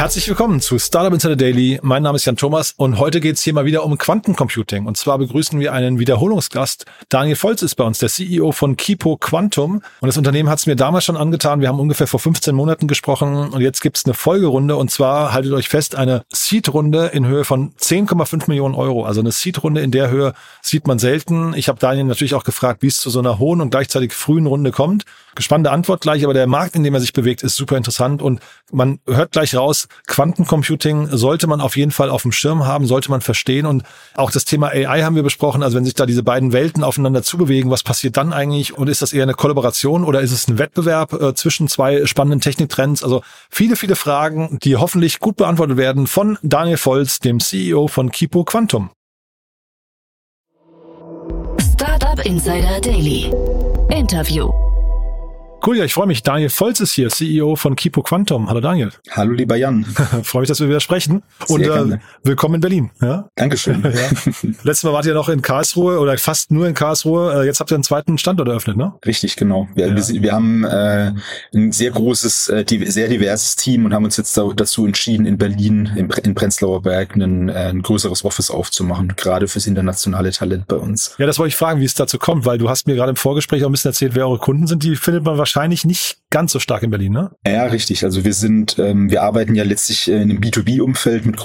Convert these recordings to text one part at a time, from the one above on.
Herzlich willkommen zu Startup Insider Daily. Mein Name ist Jan Thomas und heute geht es hier mal wieder um Quantencomputing. Und zwar begrüßen wir einen Wiederholungsgast. Daniel Volz ist bei uns, der CEO von Kipu Quantum. Und das Unternehmen hat es mir damals schon angetan. Wir haben ungefähr vor 15 Monaten gesprochen und jetzt gibt es eine Folgerunde. Und zwar, haltet euch fest, eine Seed-Runde in Höhe von 10,5 Millionen Euro. Also eine Seed-Runde in der Höhe sieht man selten. Ich habe Daniel natürlich auch gefragt, wie es zu so einer hohen und gleichzeitig frühen Runde kommt. Gespannte Antwort gleich, aber der Markt, in dem er sich bewegt, ist super interessant und man hört gleich raus, Quantencomputing sollte man auf jeden Fall auf dem Schirm haben, sollte man verstehen und auch das Thema AI haben wir besprochen, also wenn sich da diese beiden Welten aufeinander zubewegen, was passiert dann eigentlich und ist das eher eine Kollaboration oder ist es ein Wettbewerb zwischen zwei spannenden Techniktrends? Also viele, viele Fragen, die hoffentlich gut beantwortet werden von Daniel Volz, dem CEO von Kipu Quantum. Startup Insider Daily Interview. Cool, ja, ich freue mich. Daniel Volz ist hier, CEO von Kipu Quantum. Hallo Daniel. Hallo lieber Jan. Freue mich, dass wir wieder sprechen. Und willkommen in Berlin. Ja? Dankeschön. Ja. Letztes Mal wart ihr noch in Karlsruhe oder fast nur in Karlsruhe. Jetzt habt ihr einen zweiten Standort eröffnet, ne? Richtig, genau. Wir haben ein sehr großes, sehr diverses Team und haben uns jetzt dazu entschieden, in Berlin, in Prenzlauer Berg, ein größeres Office aufzumachen, gerade fürs internationale Talent bei uns. Ja, das wollte ich fragen, wie es dazu kommt, weil du hast mir gerade im Vorgespräch auch ein bisschen erzählt, wer eure Kunden sind. Die findet man wahrscheinlich nicht ganz so stark in Berlin, ne? Ja, richtig. Also wir arbeiten ja letztlich in einem B2B-Umfeld mit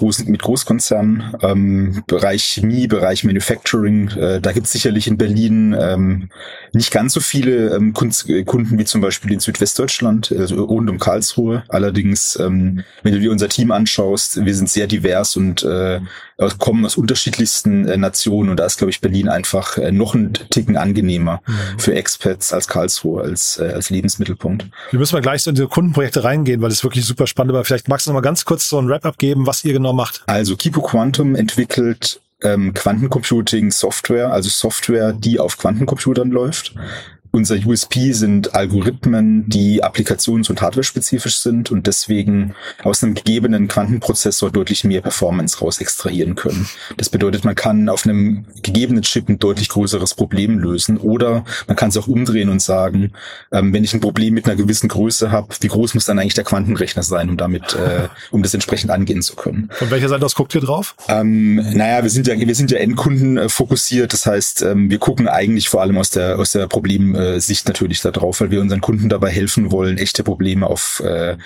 Großkonzernen, Bereich Chemie, Bereich Manufacturing. Da gibt es sicherlich in Berlin nicht ganz so viele Kunden wie zum Beispiel in Südwestdeutschland, also rund um Karlsruhe. Allerdings, wenn du dir unser Team anschaust, wir sind sehr divers und kommen aus unterschiedlichsten Nationen und da ist, glaube ich, Berlin einfach noch einen Ticken angenehmer für Expats als Karlsruhe, als Lebensmittelpunkt. Wir müssen mal gleich so in diese Kundenprojekte reingehen, weil das ist wirklich super spannend, aber vielleicht magst du noch mal ganz kurz so ein Wrap-up geben, was ihr genau macht. Also Kipu Quantum entwickelt Quantencomputing-Software, also Software, die auf Quantencomputern läuft. Unser USP sind Algorithmen, die applikations- und hardware-spezifisch sind und deswegen aus einem gegebenen Quantenprozessor deutlich mehr Performance raus extrahieren können. Das bedeutet, man kann auf einem gegebenen Chip ein deutlich größeres Problem lösen oder man kann es auch umdrehen und sagen, wenn ich ein Problem mit einer gewissen Größe habe, wie groß muss dann eigentlich der Quantenrechner sein, um das entsprechend angehen zu können. Von welcher Seite aus guckt ihr drauf? Wir sind ja Endkunden fokussiert, das heißt, wir gucken eigentlich vor allem aus der Problemsicht natürlich da drauf, weil wir unseren Kunden dabei helfen wollen, echte Probleme auf der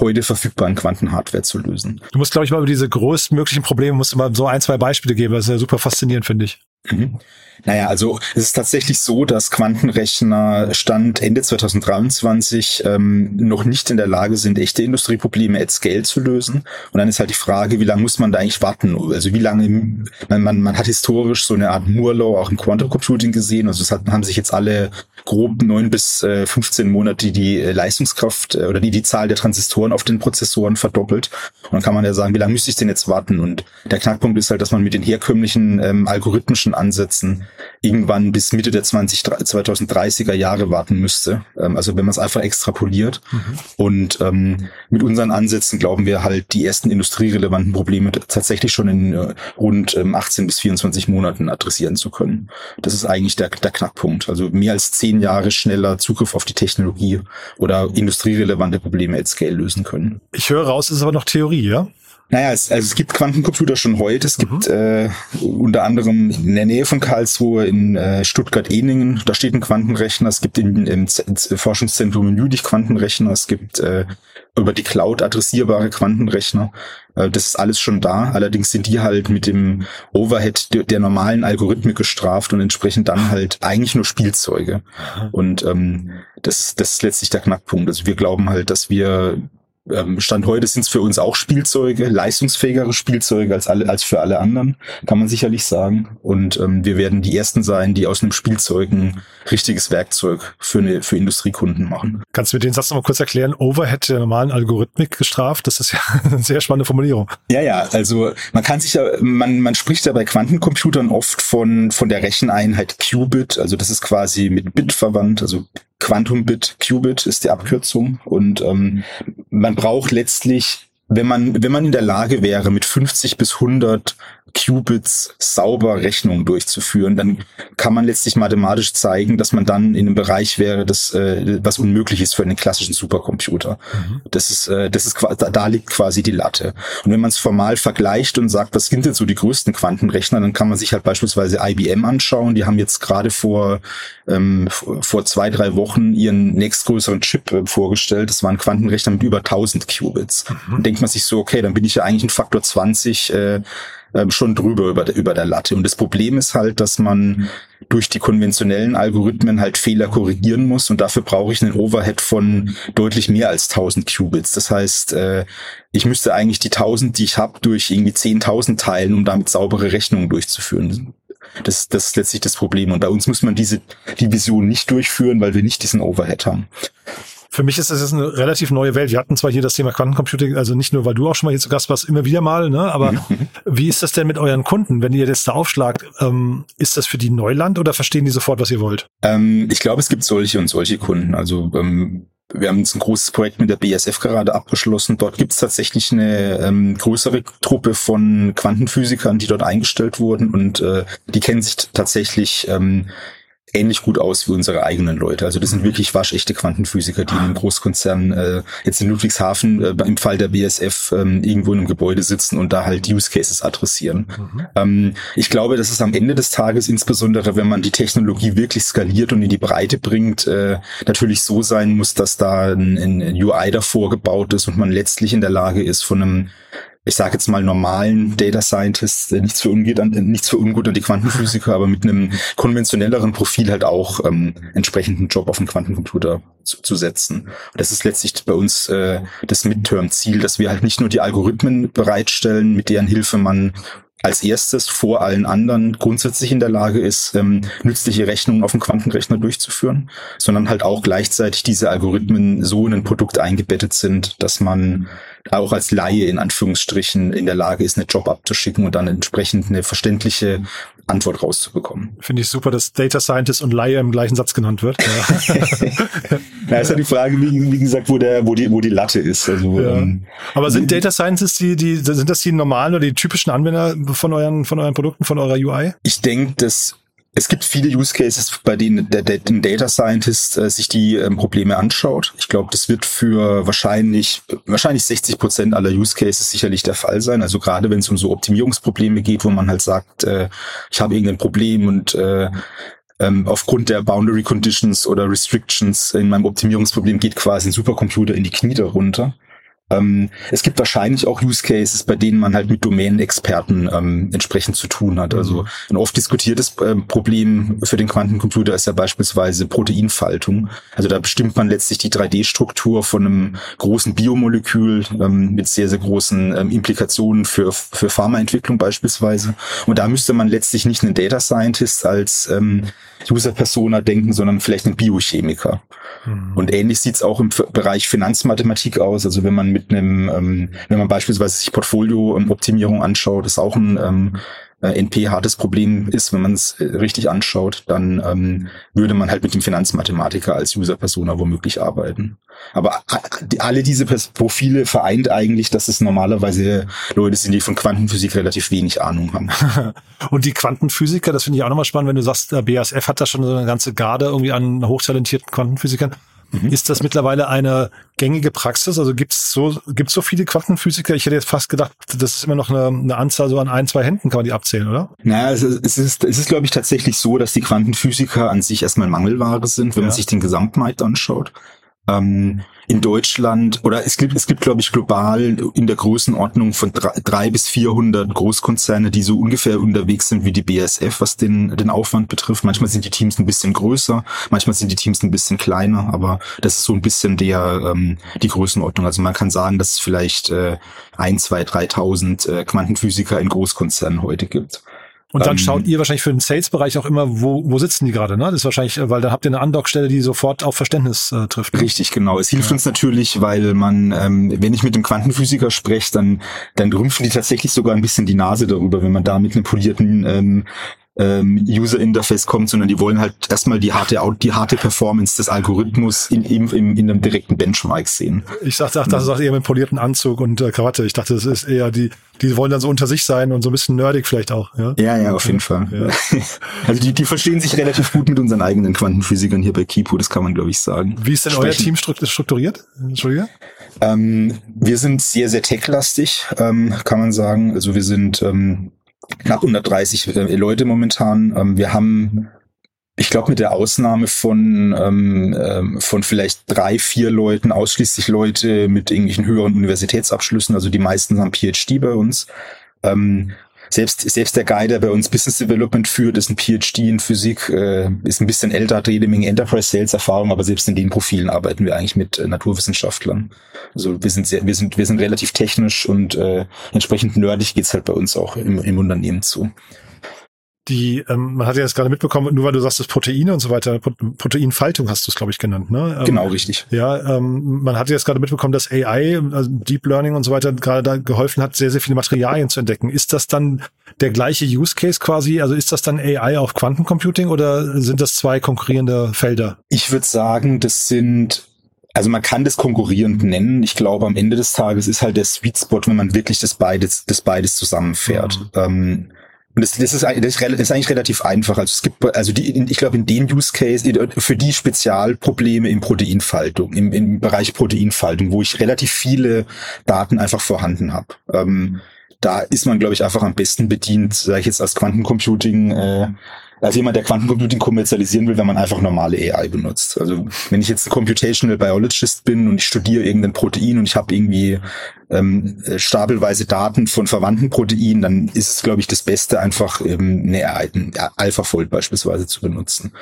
heute verfügbaren Quantenhardware zu lösen. Du musst, glaube ich, mal über diese größtmöglichen Probleme musst du mal so ein, zwei Beispiele geben. Das ist ja super faszinierend, finde ich. Mhm. Naja, also es ist tatsächlich so, dass Quantenrechner Stand Ende 2023 noch nicht in der Lage sind, echte Industrieprobleme at scale zu lösen. Und dann ist halt die Frage, wie lange muss man da eigentlich warten? Also wie lange, man hat historisch so eine Art Moore-Law auch im Quantum Computing gesehen. Also es haben sich jetzt alle grob 9 bis 15 Monate die Leistungskraft oder die Zahl der Transistoren auf den Prozessoren verdoppelt. Und dann kann man ja sagen, wie lange müsste ich denn jetzt warten? Und der Knackpunkt ist halt, dass man mit den herkömmlichen algorithmischen Ansätzen irgendwann bis Mitte der 2030er Jahre warten müsste. Also wenn man es einfach extrapoliert. Und mit unseren Ansätzen glauben wir halt, die ersten industrierelevanten Probleme tatsächlich schon in rund 18 bis 24 Monaten adressieren zu können. Das ist eigentlich der Knackpunkt. Also mehr als 10 Jahre schneller Zugriff auf die Technologie oder industrierelevante Probleme at scale lösen können. Ich höre raus, ist aber noch Theorie, ja? Naja, es gibt Quantencomputer schon heute. Es gibt unter anderem in der Nähe von Karlsruhe in Stuttgart-Ehningen, da steht ein Quantenrechner. Es gibt im Forschungszentrum in Jülich Quantenrechner. Es gibt über die Cloud adressierbare Quantenrechner. Das ist alles schon da. Allerdings sind die halt mit dem Overhead der normalen Algorithmen gestraft und entsprechend dann halt eigentlich nur Spielzeuge. Und das ist letztlich der Knackpunkt. Also wir glauben halt, dass wir Stand heute sind es für uns auch Spielzeuge, leistungsfähigere Spielzeuge als für alle anderen, kann man sicherlich sagen. Und wir werden die Ersten sein, die aus einem Spielzeug ein richtiges Werkzeug für Industriekunden machen. Kannst du mir den Satz nochmal kurz erklären? Overhead der normalen Algorithmik gestraft? Das ist ja eine sehr spannende Formulierung. Ja, also man kann sich ja, man spricht ja bei Quantencomputern oft von der Recheneinheit Qubit, also das ist quasi mit Bit verwandt, also Quantum-Bit, Qubit ist die Abkürzung und man braucht letztlich, wenn man in der Lage wäre, mit 50 bis 100 Qubits sauber Rechnung durchzuführen, dann kann man letztlich mathematisch zeigen, dass man dann in einem Bereich wäre, das was unmöglich ist für einen klassischen Supercomputer. Mhm. Das ist da liegt quasi die Latte. Und wenn man es formal vergleicht und sagt, was sind denn so die größten Quantenrechner, dann kann man sich halt beispielsweise IBM anschauen. Die haben jetzt gerade vor 2-3 Wochen ihren nächstgrößeren Chip vorgestellt. Das war ein Quantenrechner mit über 1000 Qubits. Mhm. Dann denkt man sich so, okay, dann bin ich ja eigentlich ein Faktor 20 schon drüber über der Latte. Und das Problem ist halt, dass man durch die konventionellen Algorithmen halt Fehler korrigieren muss, und dafür brauche ich einen Overhead von deutlich mehr als 1000 Qubits. Das heißt, ich müsste eigentlich die 1000, die ich habe, durch irgendwie 10.000 teilen, um damit saubere Rechnungen durchzuführen. Das ist letztlich das Problem. Und bei uns muss man die Vision nicht durchführen, weil wir nicht diesen Overhead haben. Für mich ist das jetzt eine relativ neue Welt. Wir hatten zwar hier das Thema Quantencomputing, also nicht nur, weil du auch schon mal hier zu Gast warst, immer wieder mal, ne? Aber wie ist das denn mit euren Kunden, wenn ihr jetzt da aufschlagt? Ist das für die Neuland oder verstehen die sofort, was ihr wollt? Ich glaube, es gibt solche und solche Kunden. Also wir haben jetzt ein großes Projekt mit der BASF gerade abgeschlossen. Dort gibt es tatsächlich eine größere Truppe von Quantenphysikern, die dort eingestellt wurden, und die kennen sich tatsächlich ähnlich gut aus wie unsere eigenen Leute. Also das sind wirklich waschechte Quantenphysiker, die in einem Großkonzern jetzt in Ludwigshafen im Fall der BASF irgendwo in einem Gebäude sitzen und da halt Use Cases adressieren. Mhm. Ich glaube, dass es am Ende des Tages, insbesondere wenn man die Technologie wirklich skaliert und in die Breite bringt, natürlich so sein muss, dass da ein UI davor gebaut ist und man letztlich in der Lage ist, von einem, ich sage jetzt mal, normalen Data Scientist, nichts für ungut an die Quantenphysiker, aber mit einem konventionelleren Profil halt auch entsprechenden Job auf den Quantencomputer zu setzen. Und das ist letztlich bei uns das Midterm-Ziel, dass wir halt nicht nur die Algorithmen bereitstellen, mit deren Hilfe man als erstes vor allen anderen grundsätzlich in der Lage ist, nützliche Rechnungen auf dem Quantenrechner durchzuführen, sondern halt auch gleichzeitig diese Algorithmen so in ein Produkt eingebettet sind, dass man auch als Laie in Anführungsstrichen in der Lage ist, eine Job abzuschicken und dann entsprechend eine verständliche Antwort rauszubekommen. Finde ich super, dass Data Scientist und Laie im gleichen Satz genannt wird. Ja. Na, ist ja die Frage, wie gesagt, wo die Latte ist. Also, ja. Aber sind Data Scientists sind das die normalen oder die typischen Anwender von euren Produkten, von eurer UI? Ich denke, es gibt viele Use Cases, bei denen der Data Scientist sich die Probleme anschaut. Ich glaube, das wird für wahrscheinlich 60% aller Use Cases sicherlich der Fall sein. Also gerade wenn es um so Optimierungsprobleme geht, wo man halt sagt, ich habe irgendein Problem und aufgrund der Boundary Conditions oder Restrictions in meinem Optimierungsproblem geht quasi ein Supercomputer in die Knie darunter. Es gibt wahrscheinlich auch Use Cases, bei denen man halt mit Domänenexperten entsprechend zu tun hat. Also ein oft diskutiertes Problem für den Quantencomputer ist ja beispielsweise Proteinfaltung. Also da bestimmt man letztlich die 3D-Struktur von einem großen Biomolekül mit sehr, sehr großen Implikationen für Pharmaentwicklung beispielsweise. Und da müsste man letztlich nicht einen Data Scientist als User-Persona denken, sondern vielleicht einen Biochemiker. Mhm. Und ähnlich sieht's auch im Bereich Finanzmathematik aus. Also wenn man wenn man beispielsweise sich Portfolio-Optimierung anschaut, ist auch ein NP-hartes Problem ist, wenn man es richtig anschaut, dann würde man halt mit dem Finanzmathematiker als User-Persona womöglich arbeiten. Aber alle diese Profile vereint eigentlich, dass es normalerweise Leute sind, die von Quantenphysik relativ wenig Ahnung haben. Und die Quantenphysiker, das finde ich auch nochmal spannend, wenn du sagst, BASF hat da schon so eine ganze Garde irgendwie an hochtalentierten Quantenphysikern. Ist das mittlerweile eine gängige Praxis? Also gibt's so viele Quantenphysiker? Ich hätte jetzt fast gedacht, das ist immer noch eine Anzahl so an 1-2 Händen, kann man die abzählen, oder? Naja, es ist glaube ich tatsächlich so, dass die Quantenphysiker an sich erstmal Mangelware sind, wenn man sich den Gesamtmarkt anschaut. In Deutschland, oder es gibt glaube ich global in der Größenordnung von 300 bis 400 Großkonzerne, die so ungefähr unterwegs sind wie die BASF, was den Aufwand betrifft. Manchmal sind die Teams ein bisschen größer, manchmal sind die Teams ein bisschen kleiner, aber das ist so ein bisschen die Größenordnung. Also man kann sagen, dass es vielleicht 1.000, 2.000, 3.000 Quantenphysiker in Großkonzernen heute gibt. Und dann schaut ihr wahrscheinlich für den Sales-Bereich auch immer, wo sitzen die gerade, ne? Das ist wahrscheinlich, weil da habt ihr eine Andockstelle, die sofort auf Verständnis trifft. Richtig, genau. Es hilft uns natürlich, weil man, wenn ich mit dem Quantenphysiker spreche, dann rümpfen die tatsächlich sogar ein bisschen die Nase darüber, wenn man da mit einem polierten User Interface kommt, sondern die wollen halt erstmal die harte Performance des Algorithmus in einem direkten Benchmark sehen. Ich dachte, das ist eher mit polierten Anzug und Krawatte. Ich dachte, das ist eher die wollen dann so unter sich sein und so ein bisschen nerdig vielleicht auch. Ja, ja, auf jeden Fall. Ja. Also die verstehen sich relativ gut mit unseren eigenen Quantenphysikern hier bei Kipu, das kann man, glaube ich, sagen. Wie ist denn euer Team strukturiert? Entschuldige? Wir sind sehr, sehr techlastig, kann man sagen. Also wir sind knapp 130 Leute momentan. Wir haben, ich glaube, mit der Ausnahme von vielleicht 3-4 Leuten, ausschließlich Leute mit irgendwelchen höheren Universitätsabschlüssen, also die meisten haben PhD bei uns. Selbst der Guy, der bei uns Business Development führt, ist ein PhD in Physik, ist ein bisschen älter, hat jede Menge Enterprise Sales Erfahrung, aber selbst in den Profilen arbeiten wir eigentlich mit Naturwissenschaftlern. Also wir sind relativ technisch und entsprechend nerdig geht's halt bei uns auch im Unternehmen zu. Man hat ja jetzt gerade mitbekommen, nur weil du sagst, das Proteine und so weiter, Proteinfaltung hast du es, glaube ich, genannt, ne? Genau, richtig. Ja, man hat jetzt gerade mitbekommen, dass AI, also Deep Learning und so weiter, gerade da geholfen hat, sehr, sehr viele Materialien zu entdecken. Ist das dann der gleiche Use Case quasi? Also ist das dann AI auf Quantencomputing oder sind das zwei konkurrierende Felder? Ich würde sagen, also man kann das konkurrierend nennen. Ich glaube, am Ende des Tages ist halt der Sweet Spot, wenn man wirklich das beides zusammenfährt. Mhm. Und das ist eigentlich relativ einfach. Also es gibt, ich glaube, in den Use Case, für die Spezialprobleme im Bereich Proteinfaltung, wo ich relativ viele Daten einfach vorhanden habe. Da ist man, glaube ich, einfach am besten bedient, sage ich jetzt als Quantencomputing, als jemand, der Quantencomputing kommerzialisieren will, wenn man einfach normale AI benutzt. Also wenn ich jetzt ein Computational Biologist bin und ich studiere irgendein Protein und ich habe irgendwie stapelweise Daten von verwandten Proteinen, dann ist es, glaube ich, das Beste, einfach eine Alpha-Fold beispielsweise zu benutzen.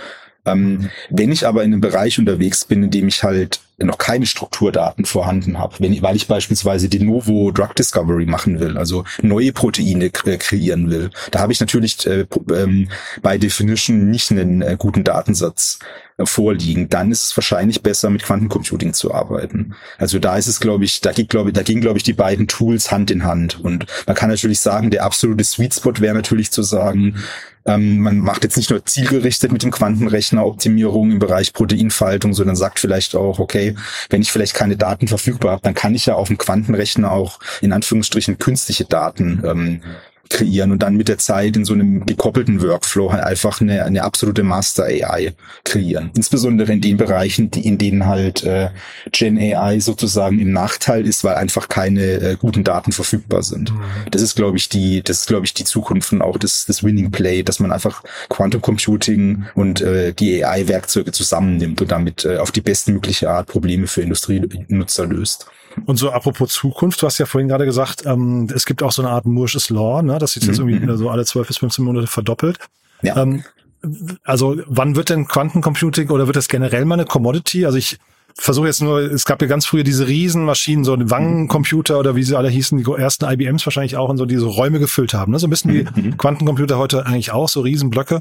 Wenn ich aber in einem Bereich unterwegs bin, in dem ich halt noch keine Strukturdaten vorhanden habe, weil ich beispielsweise de novo Drug Discovery machen will, also neue Proteine kreieren will, da habe ich natürlich by Definition nicht einen guten Datensatz vorliegen. Dann ist es wahrscheinlich besser, mit Quantencomputing zu arbeiten. Also da ist es, glaube ich, da gehen, glaube ich, die beiden Tools Hand in Hand. Und man kann natürlich sagen, der absolute Sweet Spot wäre natürlich zu sagen, man macht jetzt nicht nur zielgerichtet mit dem Quantenrechner Optimierung im Bereich Proteinfaltung, sondern sagt vielleicht auch, okay, wenn ich vielleicht keine Daten verfügbar habe, dann kann ich ja auf dem Quantenrechner auch in Anführungsstrichen künstliche Daten kreieren und dann mit der Zeit in so einem gekoppelten Workflow halt einfach eine absolute Master-AI kreieren. Insbesondere in den Bereichen, in denen halt Gen AI sozusagen im Nachteil ist, weil einfach keine guten Daten verfügbar sind. Das ist, glaube ich, die Zukunft und auch das Winning Play, dass man einfach Quantum Computing und die AI-Werkzeuge zusammennimmt und damit auf die bestmögliche Art Probleme für Industrienutzer löst. Und so apropos Zukunft, du hast ja vorhin gerade gesagt, es gibt auch so eine Art Moore's Law, ne? Das ist jetzt irgendwie so alle 12 bis 15 Monate verdoppelt. Ja. Also wann wird denn Quantencomputing oder wird das generell mal eine Commodity? Also ich versuche jetzt nur, es gab ja ganz früher diese Riesenmaschinen, so einen Wangencomputer oder wie sie alle hießen, die ersten IBMs wahrscheinlich auch und so, die so Räume gefüllt haben. Ne? So ein bisschen wie Quantencomputer heute eigentlich auch, so Riesenblöcke.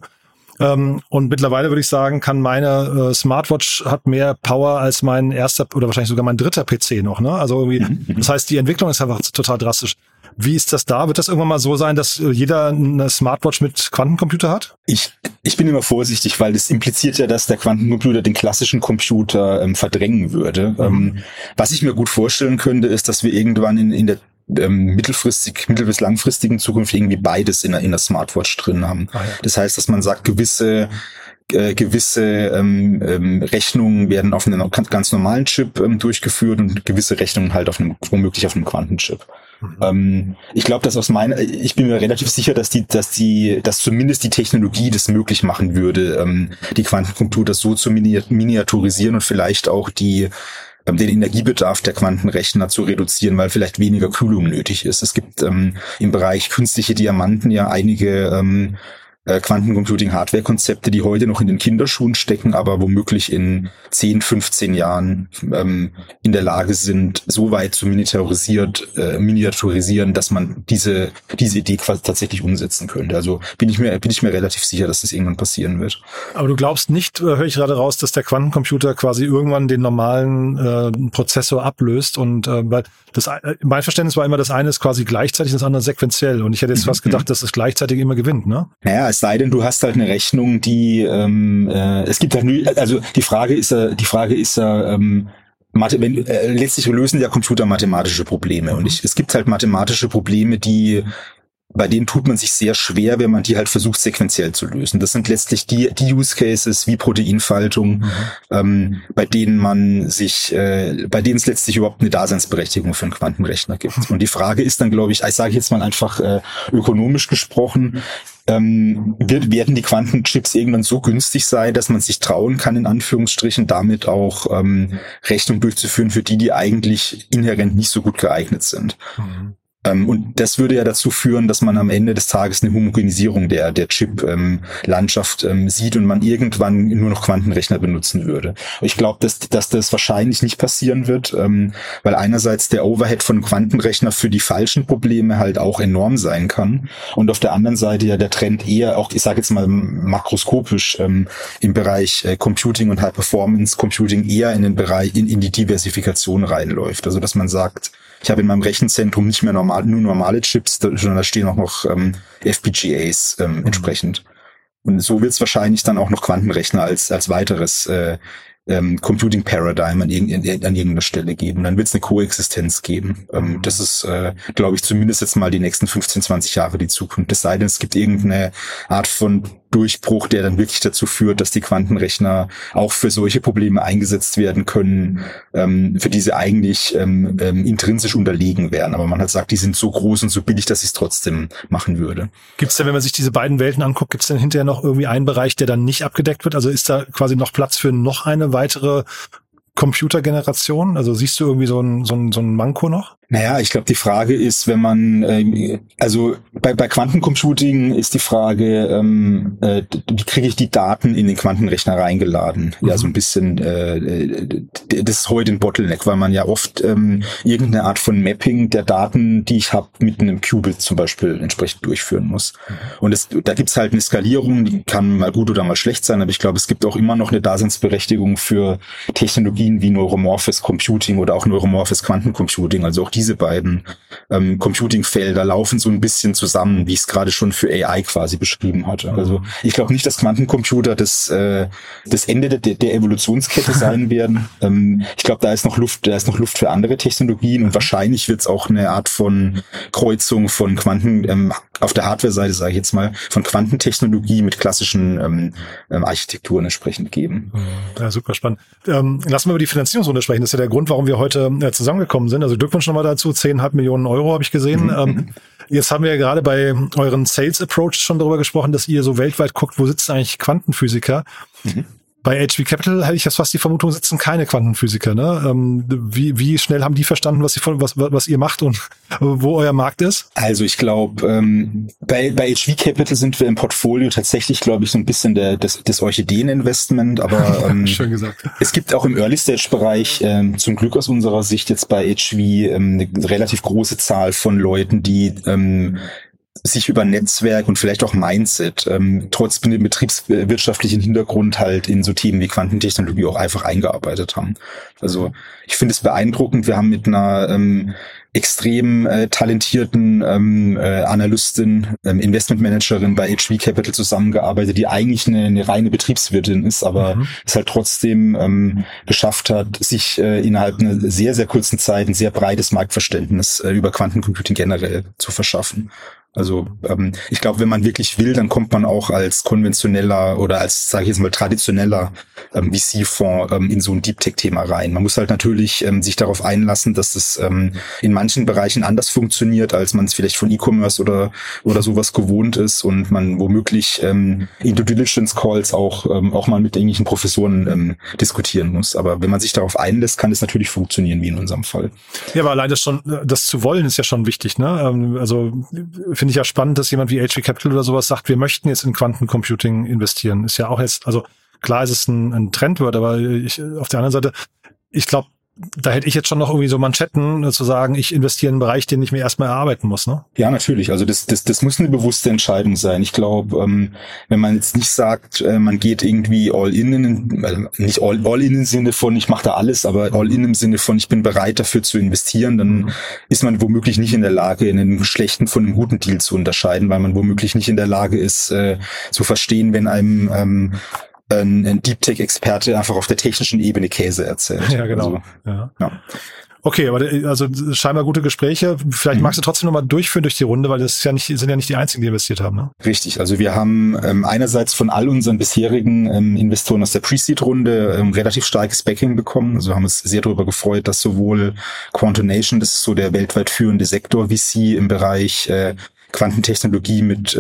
Und mittlerweile würde ich sagen, kann meine Smartwatch hat mehr Power als mein erster oder wahrscheinlich sogar mein dritter PC noch, ne? Also irgendwie, das heißt, die Entwicklung ist einfach total drastisch. Wie ist das da? Wird das irgendwann mal so sein, dass jeder eine Smartwatch mit Quantencomputer hat? Ich bin immer vorsichtig, weil das impliziert ja, dass der Quantencomputer den klassischen Computer verdrängen würde. Was ich mir gut vorstellen könnte, ist, dass wir irgendwann in der mittel- bis langfristigen Zukunft irgendwie beides in der Smartwatch drin haben. Ah, ja. Das heißt, dass man sagt, gewisse Rechnungen werden auf einem ganz normalen Chip durchgeführt und gewisse Rechnungen halt womöglich auf einem Quantenchip. Ich glaube, dass ich bin mir relativ sicher, dass zumindest die Technologie das möglich machen würde, die Quantencomputer so zu miniaturisieren und vielleicht auch den Energiebedarf der Quantenrechner zu reduzieren, weil vielleicht weniger Kühlung nötig ist. Es gibt im Bereich künstliche Diamanten ja einige Quantencomputing-Hardware-Konzepte, die heute noch in den Kinderschuhen stecken, aber womöglich in 10, 15 Jahren in der Lage sind, so weit zu miniaturisieren, dass man diese Idee quasi tatsächlich umsetzen könnte. Also bin ich mir relativ sicher, dass das irgendwann passieren wird. Aber du glaubst nicht, höre ich gerade raus, dass der Quantencomputer quasi irgendwann den normalen Prozessor ablöst und mein Verständnis war immer, das eine ist quasi gleichzeitig, das andere sequenziell und ich hätte jetzt fast gedacht, dass es gleichzeitig immer gewinnt, ne? Naja, es sei denn, du hast halt eine Rechnung, die es gibt halt, also letztlich lösen ja Computer mathematische Probleme und es gibt halt mathematische Probleme, bei denen tut man sich sehr schwer, wenn man die halt versucht, sequenziell zu lösen. Das sind letztlich die Use Cases wie Proteinfaltung, bei denen es letztlich überhaupt eine Daseinsberechtigung für einen Quantenrechner gibt. Und die Frage ist dann, glaube ich, ich sage jetzt mal einfach ökonomisch gesprochen, werden die Quantenchips irgendwann so günstig sein, dass man sich trauen kann, in Anführungsstrichen, damit auch Rechnungen durchzuführen, für die eigentlich inhärent nicht so gut geeignet sind. Mhm. Und das würde ja dazu führen, dass man am Ende des Tages eine Homogenisierung der Chip-Landschaft sieht und man irgendwann nur noch Quantenrechner benutzen würde. Ich glaube, dass das wahrscheinlich nicht passieren wird, weil einerseits der Overhead von Quantenrechner für die falschen Probleme halt auch enorm sein kann und auf der anderen Seite ja der Trend eher auch, ich sage jetzt mal makroskopisch, im Bereich Computing und High-Performance-Computing eher in den Bereich in die Diversifikation reinläuft. Also dass man sagt, ich habe in meinem Rechenzentrum nicht mehr normale Chips, sondern da stehen auch noch FPGAs entsprechend. Und so wird es wahrscheinlich dann auch noch Quantenrechner als weiteres Computing Paradigm an irgendeiner Stelle geben. Dann wird es eine Koexistenz geben. Das ist, glaube ich, zumindest jetzt mal die nächsten 15, 20 Jahre die Zukunft. Es sei denn, es gibt irgendeine Art von Durchbruch, der dann wirklich dazu führt, dass die Quantenrechner auch für solche Probleme eingesetzt werden können, für die sie eigentlich intrinsisch unterlegen wären. Aber man hat gesagt, die sind so groß und so billig, dass ich es trotzdem machen würde. Gibt es denn, wenn man sich diese beiden Welten anguckt, gibt es denn hinterher noch irgendwie einen Bereich, der dann nicht abgedeckt wird? Also ist da quasi noch Platz für noch eine weitere Computergeneration? Also siehst du irgendwie so ein Manko noch? Naja, ich glaube, die Frage ist, wenn man, also bei Quantencomputing ist die Frage, wie kriege ich die Daten in den Quantenrechner reingeladen? Mhm. Ja, so ein bisschen, das ist heute ein Bottleneck, weil man ja oft irgendeine Art von Mapping der Daten, die ich habe, mit einem Qubit zum Beispiel entsprechend durchführen muss. Mhm. Und da gibt's halt eine Skalierung, die kann mal gut oder mal schlecht sein, aber ich glaube, es gibt auch immer noch eine Daseinsberechtigung für Technologien wie neuromorphes Computing oder auch neuromorphes Quantencomputing, also auch diese beiden Computing-Felder laufen so ein bisschen zusammen, wie ich es gerade schon für AI quasi beschrieben hatte. Also ich glaube nicht, dass Quantencomputer das Ende der Evolutionskette sein werden. Ich glaube, da ist noch Luft für andere Technologien und wahrscheinlich wird es auch eine Art von Kreuzung von Quanten, auf der Hardware-Seite sage ich jetzt mal, von Quantentechnologie mit klassischen Architekturen entsprechend geben. Ja, super spannend. Lass mal über die Finanzierungsrunde sprechen. Das ist ja der Grund, warum wir heute zusammengekommen sind. Also Glückwunsch nochmal dazu, 10,5 Millionen Euro habe ich gesehen. Jetzt haben wir ja gerade bei euren Sales Approach schon darüber gesprochen, dass ihr so weltweit guckt, wo sitzen eigentlich Quantenphysiker. Mhm. Bei HV Capital hätte ich jetzt fast die Vermutung, sitzen keine Quantenphysiker. Ne? Wie schnell haben die verstanden, was ihr macht und wo euer Markt ist? Also ich glaube, bei HV Capital sind wir im Portfolio tatsächlich, glaube ich, so ein bisschen das Orchideen-Investment. Aber schön gesagt. Es gibt auch im Early-Stage-Bereich zum Glück aus unserer Sicht jetzt bei HV eine relativ große Zahl von Leuten, die sich über Netzwerk und vielleicht auch Mindset trotz betriebswirtschaftlichen Hintergrund halt in so Themen wie Quantentechnologie auch einfach eingearbeitet haben. Also ich finde es beeindruckend. Wir haben mit einer extrem talentierten Analystin, Investmentmanagerin bei HV Capital zusammengearbeitet, die eigentlich eine reine Betriebswirtin ist, aber es halt trotzdem geschafft hat, sich innerhalb einer sehr, sehr kurzen Zeit ein sehr breites Marktverständnis über Quantencomputing generell zu verschaffen. Also ich glaube, wenn man wirklich will, dann kommt man auch als konventioneller oder als, sage ich jetzt mal, traditioneller VC-Fonds in so ein Deep-Tech-Thema rein. Man muss halt natürlich sich darauf einlassen, dass es in manchen Bereichen anders funktioniert, als man es vielleicht von E-Commerce oder sowas gewohnt ist und man womöglich in Due Diligence Calls auch mal mit irgendwelchen Professoren diskutieren muss. Aber wenn man sich darauf einlässt, kann es natürlich funktionieren, wie in unserem Fall. Ja, aber allein das zu wollen, ist ja schon wichtig, ne? Also finde ich ja spannend, dass jemand wie HV Capital oder sowas sagt, wir möchten jetzt in Quantencomputing investieren. Ist ja auch jetzt, also klar ist es ein Trendwort, aber auf der anderen Seite, ich glaube, da hätte ich jetzt schon noch irgendwie so Manschetten zu sagen, ich investiere in einen Bereich, den ich mir erstmal erarbeiten muss, ne? Ja, natürlich. Also das muss eine bewusste Entscheidung sein. Ich glaube, wenn man jetzt nicht sagt, man geht irgendwie all in im Sinne von, ich mache da alles, aber all in im Sinne von, ich bin bereit dafür zu investieren, dann ist man womöglich nicht in der Lage, einen schlechten von einem guten Deal zu unterscheiden, weil man womöglich nicht in der Lage ist, zu verstehen, wenn einem ein Deep Tech Experte einfach auf der technischen Ebene Käse erzählt. Ja, genau. Also, ja. Okay, aber also scheinbar gute Gespräche. Vielleicht magst du trotzdem nochmal durchführen durch die Runde, weil das sind ja nicht die einzigen, die investiert haben, ne? Richtig, also wir haben einerseits von all unseren bisherigen Investoren aus der Pre-Seed-Runde relativ starkes Backing bekommen. Also haben uns sehr darüber gefreut, dass sowohl Quantonation, das ist so der weltweit führende Sektor-VC im Bereich Quantentechnologie mit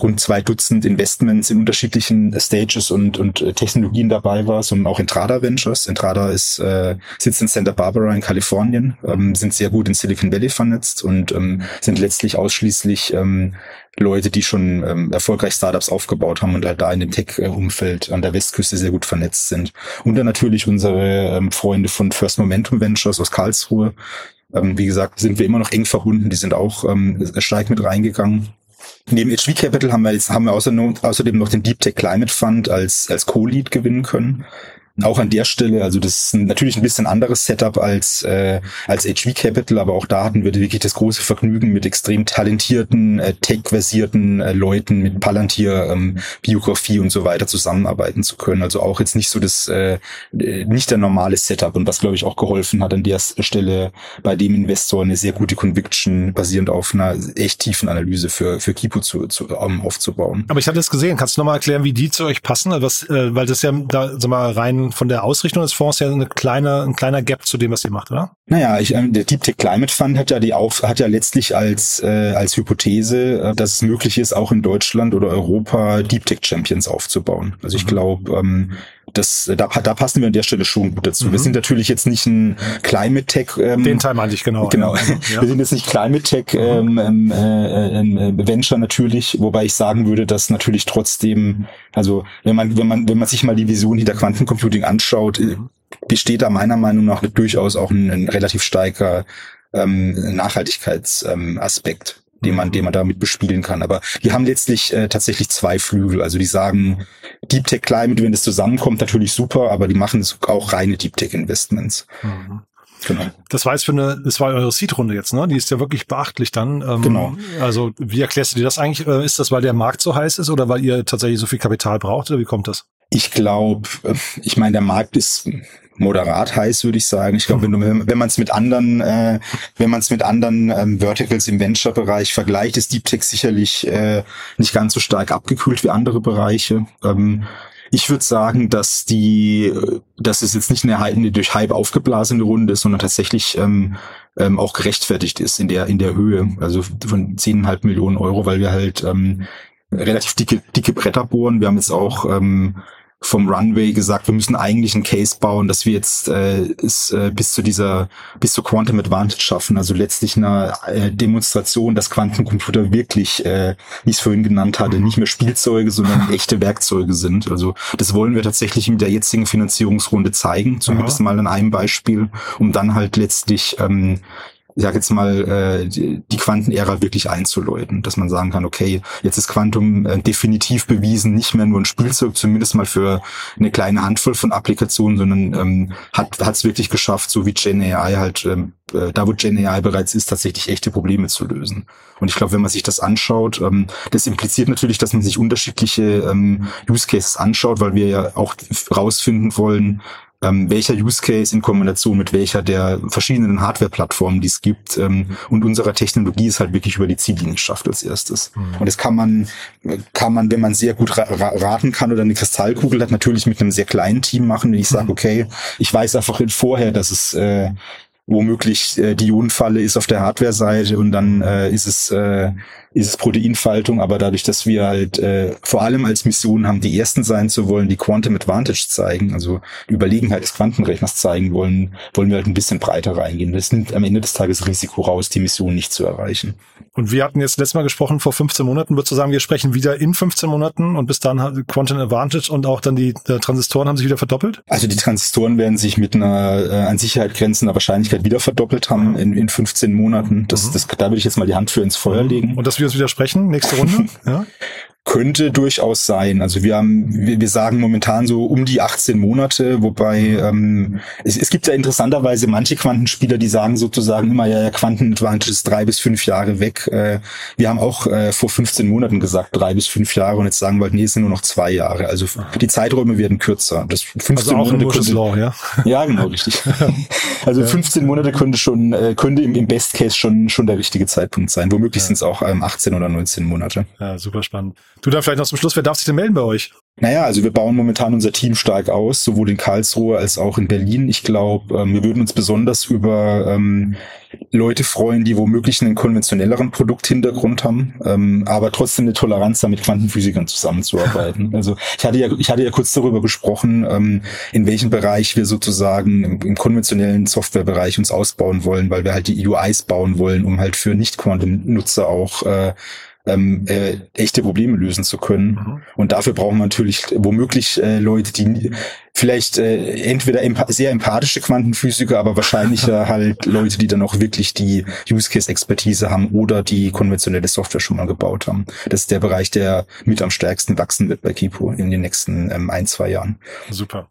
rund 2 Dutzend Investments in unterschiedlichen Stages und Technologien dabei war, sondern auch Entrada Ventures. Entrada sitzt in Santa Barbara in Kalifornien, sind sehr gut in Silicon Valley vernetzt und sind letztlich ausschließlich Leute, die schon erfolgreich Startups aufgebaut haben und halt da in dem Tech-Umfeld an der Westküste sehr gut vernetzt sind. Und dann natürlich unsere Freunde von First Momentum Ventures aus Karlsruhe. Wie gesagt, sind wir immer noch eng verbunden. Die sind auch stark mit reingegangen. Neben HV Capital haben wir außerdem noch den Deep Tech Climate Fund als Co-Lead gewinnen können. Auch an der Stelle, also das ist natürlich ein bisschen anderes Setup als HV Capital, aber auch da hatten wir wirklich das große Vergnügen, mit extrem talentierten, tech-versierten Leuten mit Palantir, Biografie und so weiter zusammenarbeiten zu können. Also auch jetzt nicht so nicht der normale Setup, und was, glaube ich, auch geholfen hat an der Stelle bei dem Investor eine sehr gute Conviction basierend auf einer echt tiefen Analyse für Kipu aufzubauen. Aber ich habe das gesehen. Kannst du nochmal erklären, wie die zu euch passen? Weil das ja da so mal rein von der Ausrichtung des Fonds ja ein kleiner Gap zu dem, was ihr macht, oder? Naja, der Deep Tech Climate Fund hat ja letztlich als Hypothese, dass es möglich ist, auch in Deutschland oder Europa Deep Tech Champions aufzubauen. Also ich glaube, da passen wir an der Stelle schon gut dazu. Wir sind natürlich jetzt nicht ein Climate Tech. Den Teil meinte ich, genau. Genau. Ja. Wir sind jetzt nicht Climate Tech Venture natürlich, wobei ich sagen würde, dass natürlich trotzdem, also wenn man sich mal die Vision hinter Quantencomputing anschaut, besteht da meiner Meinung nach durchaus auch ein relativ starker Nachhaltigkeitsaspekt, den man damit bespielen kann. Aber die haben letztlich tatsächlich 2 Flügel. Also die sagen, Deep Tech Climate, wenn das zusammenkommt, natürlich super, aber die machen auch reine Deep Tech Investments. Mhm. Genau. Das war eure Seed-Runde jetzt, ne? Die ist ja wirklich beachtlich dann. Genau. Also wie erklärst du dir das eigentlich? Ist das, weil der Markt so heiß ist oder weil ihr tatsächlich so viel Kapital braucht, oder wie kommt das? Ich glaube, der Markt ist moderat heiß, würde ich sagen. Ich glaube, wenn man es mit anderen Verticals im Venture-Bereich vergleicht, ist Deep Tech sicherlich nicht ganz so stark abgekühlt wie andere Bereiche. Ich würde sagen, dass es jetzt nicht eine durch Hype aufgeblasene Runde ist, sondern tatsächlich auch gerechtfertigt ist in der Höhe, also von 10,5 Millionen Euro, weil wir halt relativ dicke Bretter bohren. Wir haben jetzt auch vom Runway gesagt, wir müssen eigentlich einen Case bauen, dass wir jetzt bis zur Quantum Advantage schaffen, also letztlich eine Demonstration, dass Quantencomputer wirklich, wie ich es vorhin genannt hatte, nicht mehr Spielzeuge, sondern echte Werkzeuge sind. Also das wollen wir tatsächlich mit der jetzigen Finanzierungsrunde zeigen, zumindest mal an einem Beispiel, um dann halt letztlich die Quantenära wirklich einzuläuten, dass man sagen kann, okay, jetzt ist Quantum definitiv bewiesen, nicht mehr nur ein Spielzeug, zumindest mal für eine kleine Handvoll von Applikationen, sondern hat es wirklich geschafft, so wie Gen AI halt, da wo Gen AI bereits ist, tatsächlich echte Probleme zu lösen. Und ich glaube, wenn man sich das anschaut, das impliziert natürlich, dass man sich unterschiedliche Use Cases anschaut, weil wir ja auch rausfinden wollen, welcher Use Case in Kombination mit welcher der verschiedenen Hardware-Plattformen, die es gibt, und unserer Technologie es halt wirklich über die Ziellinie schafft als erstes. Und das kann man, wenn man sehr gut raten kann oder eine Kristallkugel hat, natürlich mit einem sehr kleinen Team machen, wenn ich sage, okay, ich weiß einfach vorher, dass es womöglich die Ionenfalle ist auf der Hardware-Seite, und dann ist es ist es Proteinfaltung, aber dadurch, dass wir halt vor allem als Mission haben, die Ersten sein zu wollen, die Quantum Advantage zeigen, also die Überlegenheit des Quantenrechners zeigen wollen, wollen wir halt ein bisschen breiter reingehen. Das nimmt am Ende des Tages Risiko raus, die Mission nicht zu erreichen. Und wir hatten jetzt letztes Mal gesprochen, vor 15 Monaten, würdest du sagen, wir sprechen wieder in 15 Monaten und bis dann hat Quantum Advantage und auch dann die Transistoren haben sich wieder verdoppelt? Also die Transistoren werden sich mit einer an Sicherheit grenzender Wahrscheinlichkeit wieder verdoppelt haben in 15 Monaten. Da würde ich jetzt mal die Hand für ins Feuer legen. Und dass wir uns wieder sprechen, nächste Runde? Ja. Könnte durchaus sein. Also wir sagen momentan so um die 18 Monate, wobei es gibt ja interessanterweise manche Quantenspieler, die sagen sozusagen immer, ja, Quantenadvantage ist 3 bis 5 Jahre weg. Wir haben auch vor 15 Monaten gesagt 3 bis 5 Jahre und jetzt sagen wir halt, nee, es sind nur noch 2 Jahre. Also die Zeiträume werden kürzer. Das 15 also auch Monate könnte, Law, ja? Ja, genau, richtig. Also 15 Monate könnte im Best Case schon der richtige Zeitpunkt sein. Womöglich sind es auch 18 oder 19 Monate. Ja, super spannend. Du, da vielleicht noch zum Schluss, wer darf sich denn melden bei euch? Naja, also wir bauen momentan unser Team stark aus, sowohl in Karlsruhe als auch in Berlin. Ich glaube, wir würden uns besonders über Leute freuen, die womöglich einen konventionelleren Produkthintergrund haben, aber trotzdem eine Toleranz haben, mit Quantenphysikern zusammenzuarbeiten. Also ich hatte ja kurz darüber gesprochen, in welchem Bereich wir sozusagen im konventionellen Softwarebereich uns ausbauen wollen, weil wir halt die UIs bauen wollen, um halt für Nicht-Quantum-Nutzer auch echte Probleme lösen zu können. Mhm. Und dafür brauchen wir natürlich womöglich Leute, die vielleicht entweder sehr empathische Quantenphysiker, aber wahrscheinlicher halt Leute, die dann auch wirklich die Use-Case-Expertise haben oder die konventionelle Software schon mal gebaut haben. Das ist der Bereich, der mit am stärksten wachsen wird bei Kipu in den nächsten 1-2 Jahren. Super.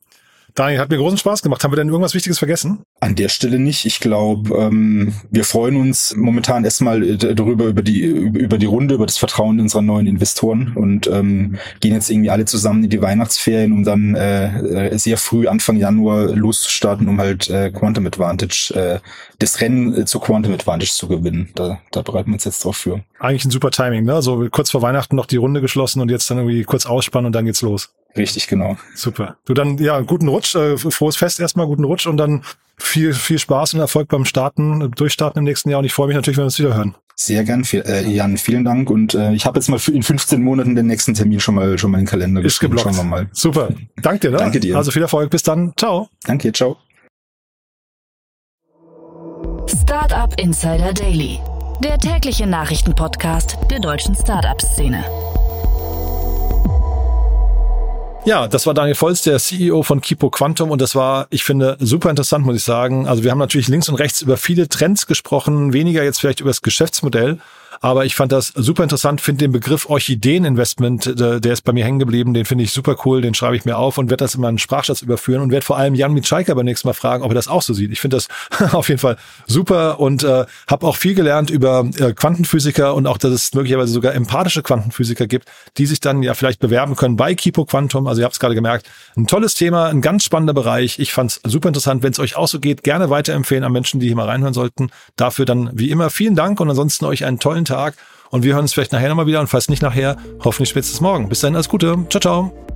Daniel, hat mir großen Spaß gemacht. Haben wir denn irgendwas Wichtiges vergessen? An der Stelle nicht. Ich glaube, wir freuen uns momentan erstmal darüber, über die Runde, über das Vertrauen unserer neuen Investoren und gehen jetzt irgendwie alle zusammen in die Weihnachtsferien, um dann sehr früh Anfang Januar loszustarten, um halt Quantum Advantage, das Rennen zu Quantum Advantage zu gewinnen. Da bereiten wir uns jetzt drauf für. Eigentlich ein super Timing, ne? So kurz vor Weihnachten noch die Runde geschlossen und jetzt dann irgendwie kurz ausspannen und dann geht's los. Richtig, genau. Super. Du dann, ja, guten Rutsch, frohes Fest erstmal, guten Rutsch und dann viel Spaß und Erfolg beim Durchstarten im nächsten Jahr und ich freue mich natürlich, wenn wir uns wieder hören. Sehr gern, Jan, vielen Dank und ich habe jetzt mal in 15 Monaten den nächsten Termin schon mal in den Kalender geschrieben. Ist geblockt. Schauen wir mal. Super. Danke dir, ne? Danke dir. Also viel Erfolg, bis dann. Ciao. Danke, ciao. Startup Insider Daily, der tägliche Nachrichtenpodcast der deutschen Startup-Szene. Ja, das war Daniel Volz, der CEO von Kipu Quantum und das war, ich finde, super interessant, muss ich sagen. Also wir haben natürlich links und rechts über viele Trends gesprochen, weniger jetzt vielleicht über das Geschäftsmodell, aber ich fand das super interessant, finde den Begriff Orchideeninvestment, der ist bei mir hängen geblieben, den finde ich super cool, den schreibe ich mir auf und werde das in meinen Sprachschatz überführen und werde vor allem Jan Mitschaika beim nächsten Mal fragen, ob er das auch so sieht. Ich finde das auf jeden Fall super und habe auch viel gelernt über Quantenphysiker und auch, dass es möglicherweise sogar empathische Quantenphysiker gibt, die sich dann ja vielleicht bewerben können bei Kipu Quantum. Also ihr habt es gerade gemerkt, ein tolles Thema, ein ganz spannender Bereich. Ich fand es super interessant. Wenn es euch auch so geht, gerne weiterempfehlen an Menschen, die hier mal reinhören sollten. Dafür dann wie immer vielen Dank und ansonsten euch einen tollen Tag. Und wir hören uns vielleicht nachher nochmal wieder und falls nicht nachher, hoffentlich spätestens morgen. Bis dahin, alles Gute. Ciao, ciao.